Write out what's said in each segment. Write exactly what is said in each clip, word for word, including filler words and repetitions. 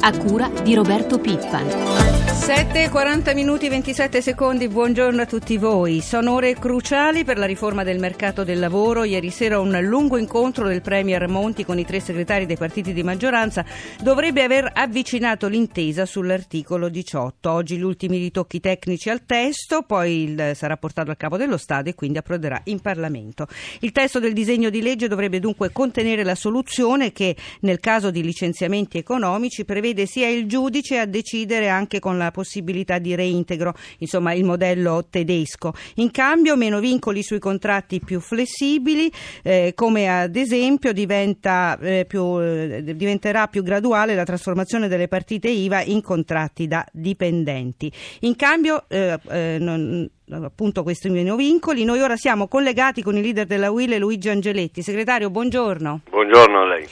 a cura di Roberto Pippan. sette e quaranta minuti e ventisette secondi, buongiorno a tutti voi. Sono ore cruciali per la riforma del mercato del lavoro. Ieri sera un lungo incontro del Premier Monti con i tre segretari dei partiti di maggioranza dovrebbe aver avvicinato l'intesa sull'articolo diciotto. Oggi gli ultimi ritocchi tecnici al testo, poi il, sarà portato al Capo dello Stato e quindi approderà in Parlamento. Il testo del disegno di legge dovrebbe dunque contenere la soluzione che nel caso di licenziamenti economici prevede sia il giudice a decidere anche con la possibilità di reintegro, insomma il modello tedesco. In cambio meno vincoli sui contratti più flessibili, eh, come ad esempio diventa, eh, più, eh, diventerà più graduale la trasformazione delle partite I V A in contratti da dipendenti. In cambio eh, eh, non, appunto questi meno vincoli. Noi ora siamo collegati con il leader della U I L, Luigi Angeletti. Segretario, buongiorno. Buongiorno a lei.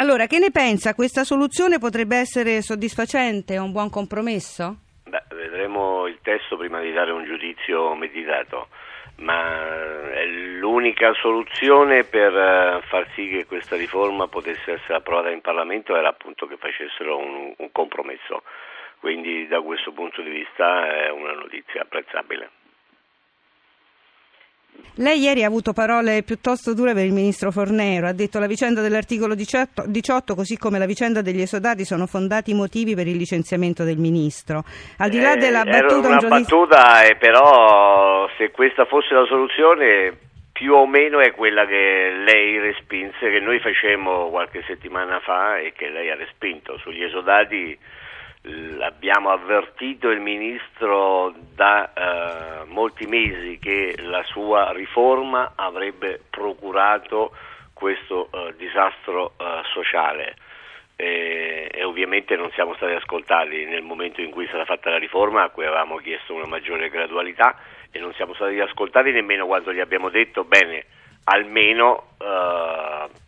Allora, che ne pensa? Questa soluzione potrebbe essere soddisfacente? È un buon compromesso? Beh, vedremo il testo prima di dare un giudizio meditato, ma è l'unica soluzione per far sì che questa riforma potesse essere approvata in Parlamento era appunto che facessero un, un compromesso, quindi da questo punto di vista è una notizia apprezzabile. Lei ieri ha avuto parole piuttosto dure per il ministro Fornero, ha detto: la vicenda dell'articolo diciotto così come la vicenda degli esodati sono fondati motivi per il licenziamento del ministro. Al di là eh, della battuta... Era una giornalista... battuta, eh, però se questa fosse la soluzione più o meno è quella che lei respinse, che noi facemmo qualche settimana fa e che lei ha respinto. Sugli esodati l'abbiamo avvertito il ministro da eh, molti mesi che la sua riforma avrebbe procurato questo eh, disastro eh, sociale e, e ovviamente non siamo stati ascoltati nel momento in cui è stata fatta la riforma, a cui avevamo chiesto una maggiore gradualità, e non siamo stati ascoltati nemmeno quando gli abbiamo detto bene, almeno eh,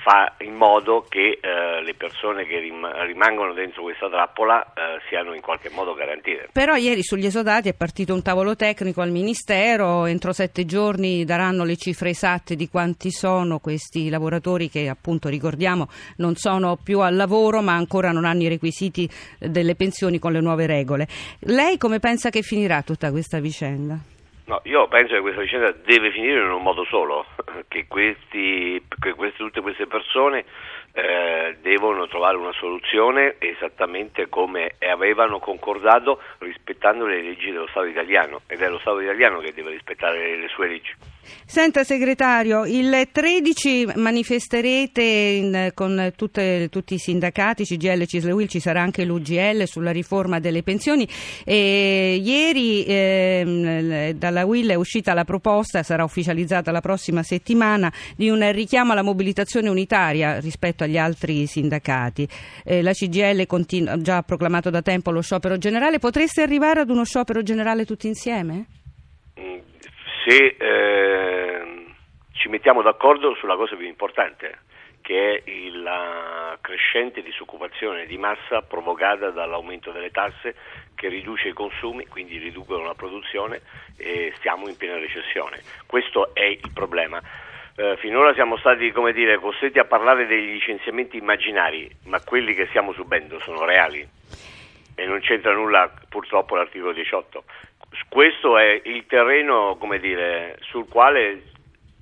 fa in modo che eh, le persone che rim- rimangono dentro questa trappola eh, siano in qualche modo garantite. Però ieri sugli esodati è partito un tavolo tecnico al Ministero, entro sette giorni daranno le cifre esatte di quanti sono questi lavoratori che, appunto, ricordiamo non sono più al lavoro ma ancora non hanno i requisiti delle pensioni con le nuove regole. Lei come pensa che finirà tutta questa vicenda? No, io penso che questa vicenda deve finire in un modo solo, che, questi, che queste, tutte queste persone eh, devono trovare una soluzione esattamente come avevano concordato, rispettando le leggi dello Stato italiano, ed è lo Stato italiano che deve rispettare le sue leggi. Senta segretario, il tredici manifesterete in, con tutte, tutti i sindacati, C G I L, C I S L, U I L, ci sarà anche l'U G L sulla riforma delle pensioni. E ieri eh, dalla U I L è uscita la proposta, sarà ufficializzata la prossima settimana, di un richiamo alla mobilitazione unitaria rispetto agli altri sindacati. Eh, la C G I L continu- già ha proclamato da tempo lo sciopero generale. Potreste arrivare ad uno sciopero generale tutti insieme? Mm. Se eh, ci mettiamo d'accordo sulla cosa più importante, che è il, la crescente disoccupazione di massa provocata dall'aumento delle tasse, che riduce i consumi, quindi riducono la produzione e stiamo in piena recessione. Questo è il problema. Eh, finora siamo stati, come dire, costretti a parlare degli licenziamenti immaginari, ma quelli che stiamo subendo sono reali e non c'entra nulla purtroppo l'articolo diciotto. Questo è il terreno, come dire, sul quale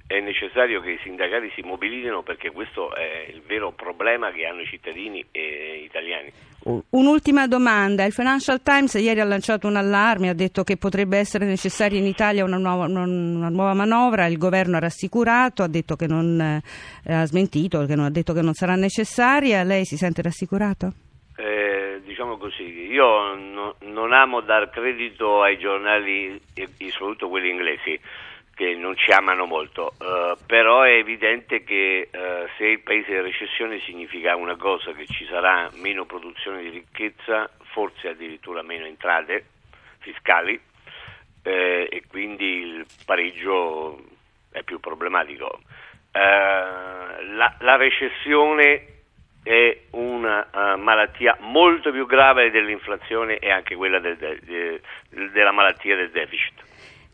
è necessario che i sindacati si mobilitino, perché questo è il vero problema che hanno i cittadini e italiani. Un'ultima domanda. Il Financial Times ieri ha lanciato un allarme, ha detto che potrebbe essere necessaria in Italia una nuova, una nuova manovra. Il governo ha rassicurato, ha detto che non eh, ha smentito, che non, ha detto che non sarà necessaria. Lei si sente rassicurato? Eh, Diciamo così, io no, non amo dar credito ai giornali, soprattutto quelli inglesi, che non ci amano molto, uh, però è evidente che uh, se il paese è in recessione significa una cosa, che ci sarà meno produzione di ricchezza, forse addirittura meno entrate fiscali, eh, e quindi il pareggio è più problematico. Uh, la, la recessione è una uh, malattia molto più grave dell'inflazione e anche quella del de- de- della malattia del deficit.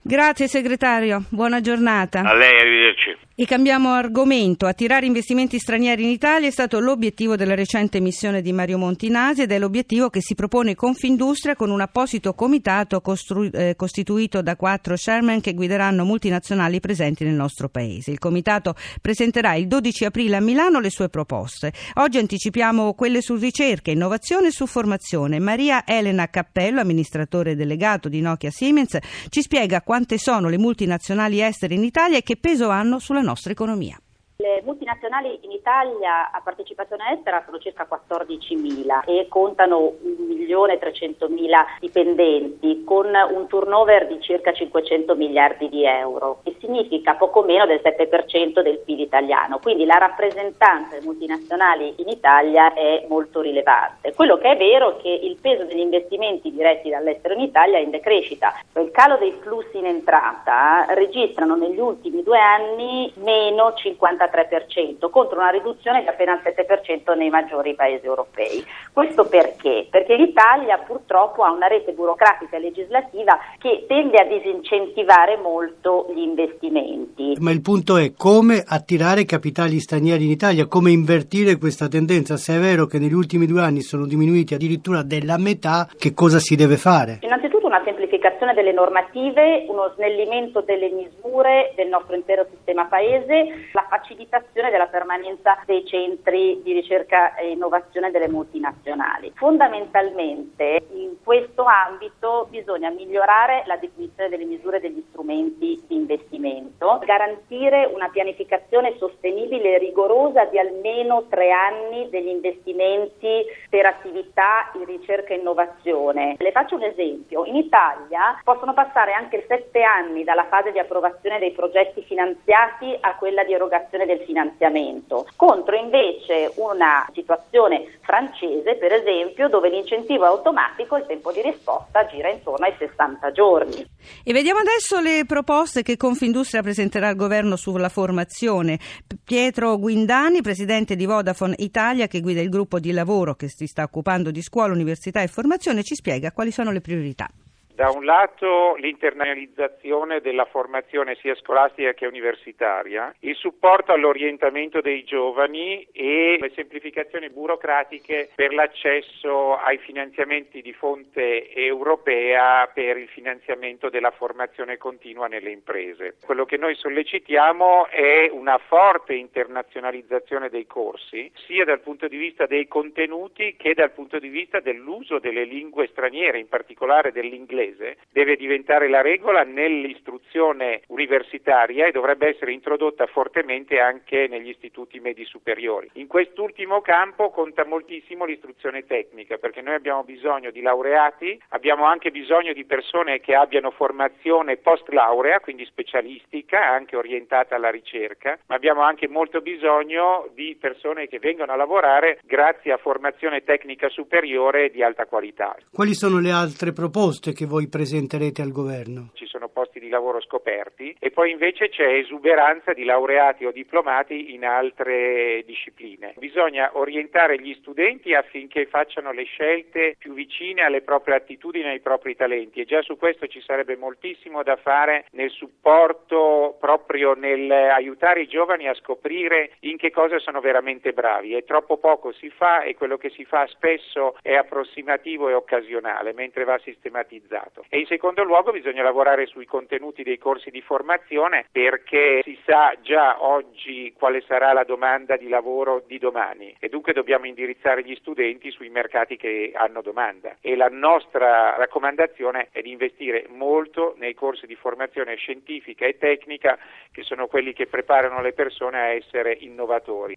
Grazie segretario, buona giornata. A lei, arrivederci. E cambiamo argomento. Attirare investimenti stranieri in Italia è stato l'obiettivo della recente missione di Mario Monti in Asia ed è l'obiettivo che si propone Confindustria con un apposito comitato costru- eh, costituito da quattro chairman che guideranno multinazionali presenti nel nostro paese. Il comitato presenterà il dodici aprile a Milano le sue proposte. Oggi anticipiamo quelle su ricerca, innovazione e su formazione. Maria Elena Cappello, amministratore delegato di Nokia Siemens, ci spiega quante sono le multinazionali estere in Italia e che peso hanno sulla nostra economia. Le multinazionali in Italia a partecipazione estera sono circa quattordicimila e contano un milione trecentomila dipendenti con un turnover di circa cinquecento miliardi di euro, che significa poco meno del sette per cento del P I L italiano. Quindi la rappresentanza delle multinazionali in Italia è molto rilevante. Quello che è vero è che il peso degli investimenti diretti dall'estero in Italia è in decrescita. Il calo dei flussi in entrata registrano negli ultimi due anni meno cinquanta per cento contro una riduzione di appena il sette per cento nei maggiori paesi europei. Questo perché? Perché l'Italia purtroppo ha una rete burocratica e legislativa che tende a disincentivare molto gli investimenti. Ma il punto è come attirare capitali stranieri in Italia, come invertire questa tendenza. Se è vero che negli ultimi due anni sono diminuiti addirittura della metà, che cosa si deve fare? Innanzitutto una semplificazione delle normative, uno snellimento delle misure del nostro intero sistema paese, la facilitazione della permanenza dei centri di ricerca e innovazione delle multinazionali. Fondamentalmente in questo ambito bisogna migliorare la definizione delle misure e degli strumenti di investimento, garantire una pianificazione sostenibile e rigorosa di almeno tre anni degli investimenti per attività in ricerca e innovazione. Le faccio un esempio, in Italia possono passare anche sette anni dalla fase di approvazione dei progetti finanziati a quella di erogazione del finanziamento, contro invece una situazione francese, per esempio, dove l'incentivo è automatico e il tempo di risposta gira intorno ai sessanta giorni. E vediamo adesso le proposte che Confindustria presenterà al governo sulla formazione. Pietro Guindani, presidente di Vodafone Italia, che guida il gruppo di lavoro che si sta occupando di scuola, università e formazione, ci spiega quali sono le priorità. Da un lato l'internalizzazione della formazione sia scolastica che universitaria, il supporto all'orientamento dei giovani e le semplificazioni burocratiche per l'accesso ai finanziamenti di fonte europea per il finanziamento della formazione continua nelle imprese. Quello che noi sollecitiamo è una forte internazionalizzazione dei corsi, sia dal punto di vista dei contenuti che dal punto di vista dell'uso delle lingue straniere, in particolare dell'inglese. Deve diventare la regola nell'istruzione universitaria e dovrebbe essere introdotta fortemente anche negli istituti medi superiori. In quest'ultimo campo conta moltissimo l'istruzione tecnica, perché noi abbiamo bisogno di laureati, abbiamo anche bisogno di persone che abbiano formazione post laurea, quindi specialistica, anche orientata alla ricerca, ma abbiamo anche molto bisogno di persone che vengano a lavorare grazie a formazione tecnica superiore di alta qualità. Quali sono le altre proposte che voi presenterete al governo? Ci sono posti di lavoro scoperti e poi invece c'è esuberanza di laureati o diplomati in altre discipline. Bisogna orientare gli studenti affinché facciano le scelte più vicine alle proprie attitudini e ai propri talenti, e già su questo ci sarebbe moltissimo da fare nel supporto, proprio nel aiutare i giovani a scoprire in che cosa sono veramente bravi. E troppo poco si fa e quello che si fa spesso è approssimativo e occasionale, mentre va sistematizzato. E in secondo luogo bisogna lavorare sui contenuti dei corsi di formazione, perché si sa già oggi quale sarà la domanda di lavoro di domani e dunque dobbiamo indirizzare gli studenti sui mercati che hanno domanda, e la nostra raccomandazione è di investire molto nei corsi di formazione scientifica e tecnica, che sono quelli che preparano le persone a essere innovatori.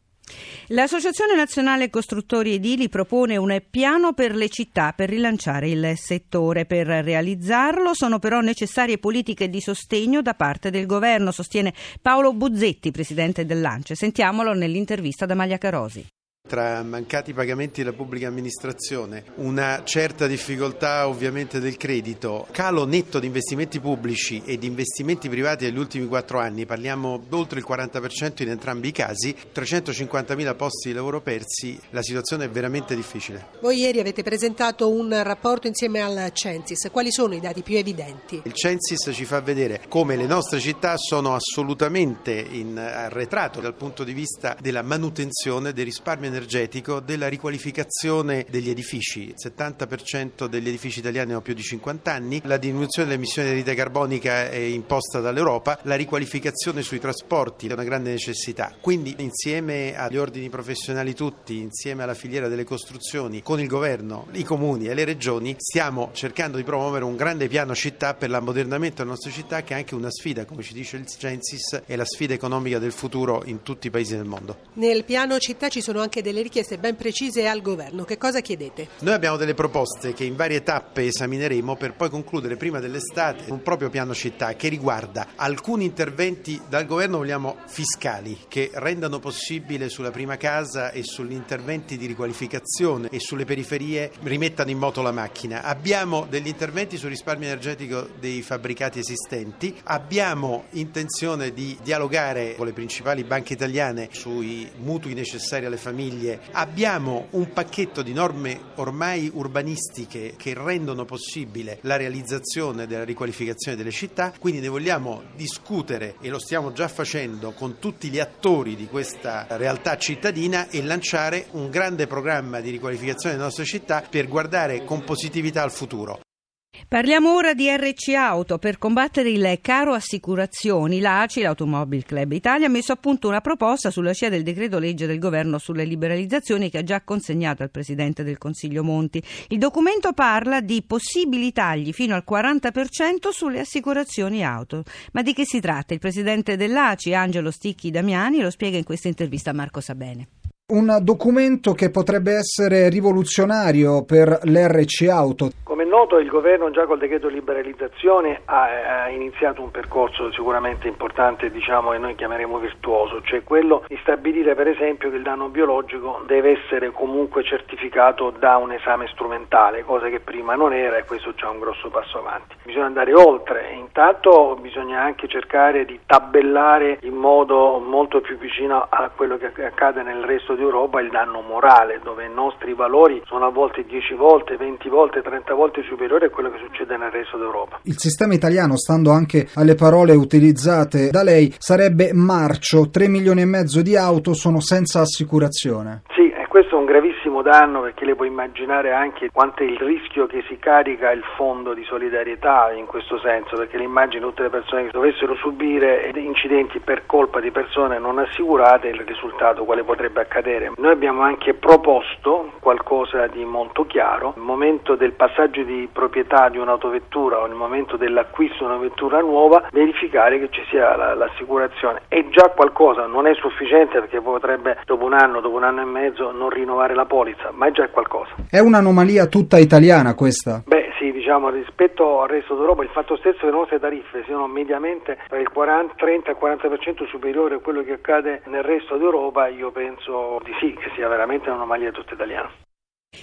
L'Associazione Nazionale Costruttori Edili propone un piano per le città per rilanciare il settore. Per realizzarlo sono però necessarie politiche di sostegno da parte del governo, sostiene Paolo Buzzetti, presidente dell'ANCE. Sentiamolo nell'intervista da Amalia Carosi. Tra mancati pagamenti della pubblica amministrazione, una certa difficoltà ovviamente del credito, calo netto di investimenti pubblici e di investimenti privati negli ultimi quattro anni, parliamo oltre il quaranta per cento in entrambi i casi, trecentocinquantamila posti di lavoro persi, la situazione è veramente difficile. Voi ieri avete presentato un rapporto insieme al Censis, quali sono i dati più evidenti? Il Censis ci fa vedere come le nostre città sono assolutamente in arretrato dal punto di vista della manutenzione, del risparmio energetico, della riqualificazione degli edifici. Il settanta per cento degli edifici italiani hanno più di cinquanta anni, la diminuzione dell'emissione di anidride carbonica è imposta dall'Europa, la riqualificazione sui trasporti è una grande necessità. Quindi insieme agli ordini professionali tutti, insieme alla filiera delle costruzioni, con il governo, i comuni e le regioni, stiamo cercando di promuovere un grande piano città per l'ammodernamento delle nostre città, che è anche una sfida, come ci dice il Censis, è la sfida economica del futuro in tutti i paesi del mondo. Nel piano città ci sono anche delle richieste ben precise al governo. Che cosa chiedete? Noi abbiamo delle proposte che in varie tappe esamineremo per poi concludere prima dell'estate un proprio piano città che riguarda alcuni interventi dal governo, vogliamo fiscali, che rendano possibile sulla prima casa e sugli interventi di riqualificazione e sulle periferie rimettano in moto la macchina. Abbiamo degli interventi sul risparmio energetico dei fabbricati esistenti, abbiamo intenzione di dialogare con le principali banche italiane sui mutui necessari alle famiglie. Abbiamo un pacchetto di norme ormai urbanistiche che rendono possibile la realizzazione della riqualificazione delle città, quindi ne vogliamo discutere e lo stiamo già facendo con tutti gli attori di questa realtà cittadina e lanciare un grande programma di riqualificazione delle nostre città per guardare con positività al futuro. Parliamo ora di erre ci Auto. Per combattere il caro assicurazioni, l'A C I, l'Automobile Club Italia, ha messo a punto una proposta sulla scia del decreto legge del governo sulle liberalizzazioni che ha già consegnato al Presidente del Consiglio Monti. Il documento parla di possibili tagli fino al quaranta per cento sulle assicurazioni auto. Ma di che si tratta? Il Presidente dell'A C I, Angelo Sticchi Damiani, lo spiega in questa intervista a Marco Sabene. Un documento che potrebbe essere rivoluzionario per l'erre ci Auto. Come è noto, il governo già col decreto liberalizzazione ha, ha iniziato un percorso sicuramente importante, diciamo, che noi chiameremo virtuoso, cioè quello di stabilire per esempio che il danno biologico deve essere comunque certificato da un esame strumentale, cosa che prima non era, e questo è già un grosso passo avanti. Bisogna andare oltre, intanto bisogna anche cercare di tabellare in modo molto più vicino a quello che accade nel resto di Europa il danno morale, dove i nostri valori sono a volte dieci volte, venti volte, trenta volte superiore a quello che succede nel resto d'Europa. Il sistema italiano, stando anche alle parole utilizzate da lei, sarebbe marcio, tre milioni e mezzo di auto sono senza assicurazione. Sì, e questo è un gravissimo danno, perché lei può immaginare anche quanto è il rischio che si carica il fondo di solidarietà in questo senso, perché l'immagine tutte le persone che dovessero subire incidenti per colpa di persone non assicurate, il risultato quale potrebbe accadere. Noi abbiamo anche proposto qualcosa di molto chiaro: il momento del passaggio di proprietà di un'autovettura o nel momento dell'acquisto di una vettura nuova, verificare che ci sia la, l'assicurazione. È già qualcosa, non è sufficiente, perché potrebbe dopo un anno, dopo un anno e mezzo non rinnovare la polizza, ma è già qualcosa. È un'anomalia tutta italiana questa? Beh sì, diciamo, rispetto al resto d'Europa il fatto stesso che le nostre tariffe siano mediamente tra il quaranta, trenta e quaranta per cento superiore a quello che accade nel resto d'Europa, io penso di sì, che sia veramente un'anomalia tutta italiana.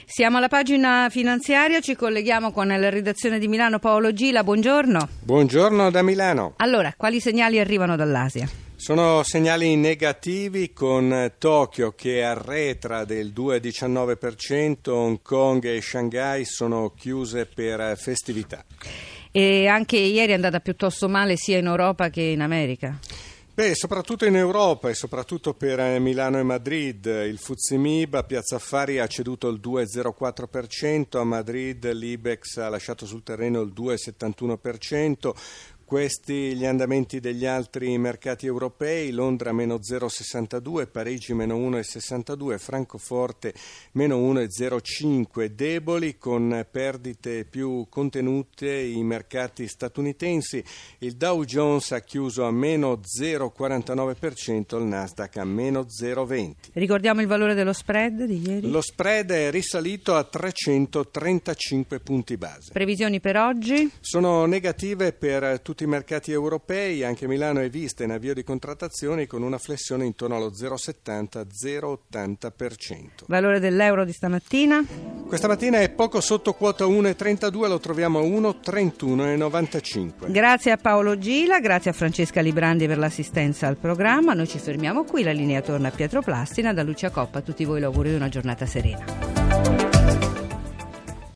Siamo alla pagina finanziaria, ci colleghiamo con la redazione di Milano. Paolo Gila, buongiorno. Buongiorno da Milano. Allora, quali segnali arrivano dall'Asia? Sono segnali negativi, con Tokyo che arretra del due virgola diciannove per cento, Hong Kong e Shanghai sono chiuse per festività. E anche ieri è andata piuttosto male sia in Europa che in America. Beh, soprattutto in Europa e soprattutto per Milano e Madrid. Il F T S E M I B a Piazza Affari ha ceduto il due virgola zero quattro per cento, a Madrid l'Ibex ha lasciato sul terreno il due virgola settantuno per cento. Questi gli andamenti degli altri mercati europei: Londra meno zero virgola sessantadue, Parigi meno uno virgola sessantadue, Francoforte meno uno virgola zero cinque. Deboli, con perdite più contenute, i mercati statunitensi. Il Dow Jones ha chiuso a meno zero virgola quarantanove per cento, il Nasdaq a meno zero virgola venti. Ricordiamo il valore dello spread di ieri? Lo spread è risalito a trecentotrentacinque punti base. Previsioni per oggi? Sono negative per tutti tutti i mercati europei, anche Milano è vista in avvio di contrattazioni con una flessione intorno allo zero virgola settanta zero virgola ottanta per cento. Valore dell'euro di stamattina? Questa mattina è poco sotto quota uno virgola trentadue, lo troviamo a uno virgola trentuno novantacinque. Grazie a Paolo Gila, grazie a Francesca Librandi per l'assistenza al programma. Noi ci fermiamo qui, la linea torna a Pietro Plastina, da Lucia Coppa a tutti voi l'augurio di una giornata serena.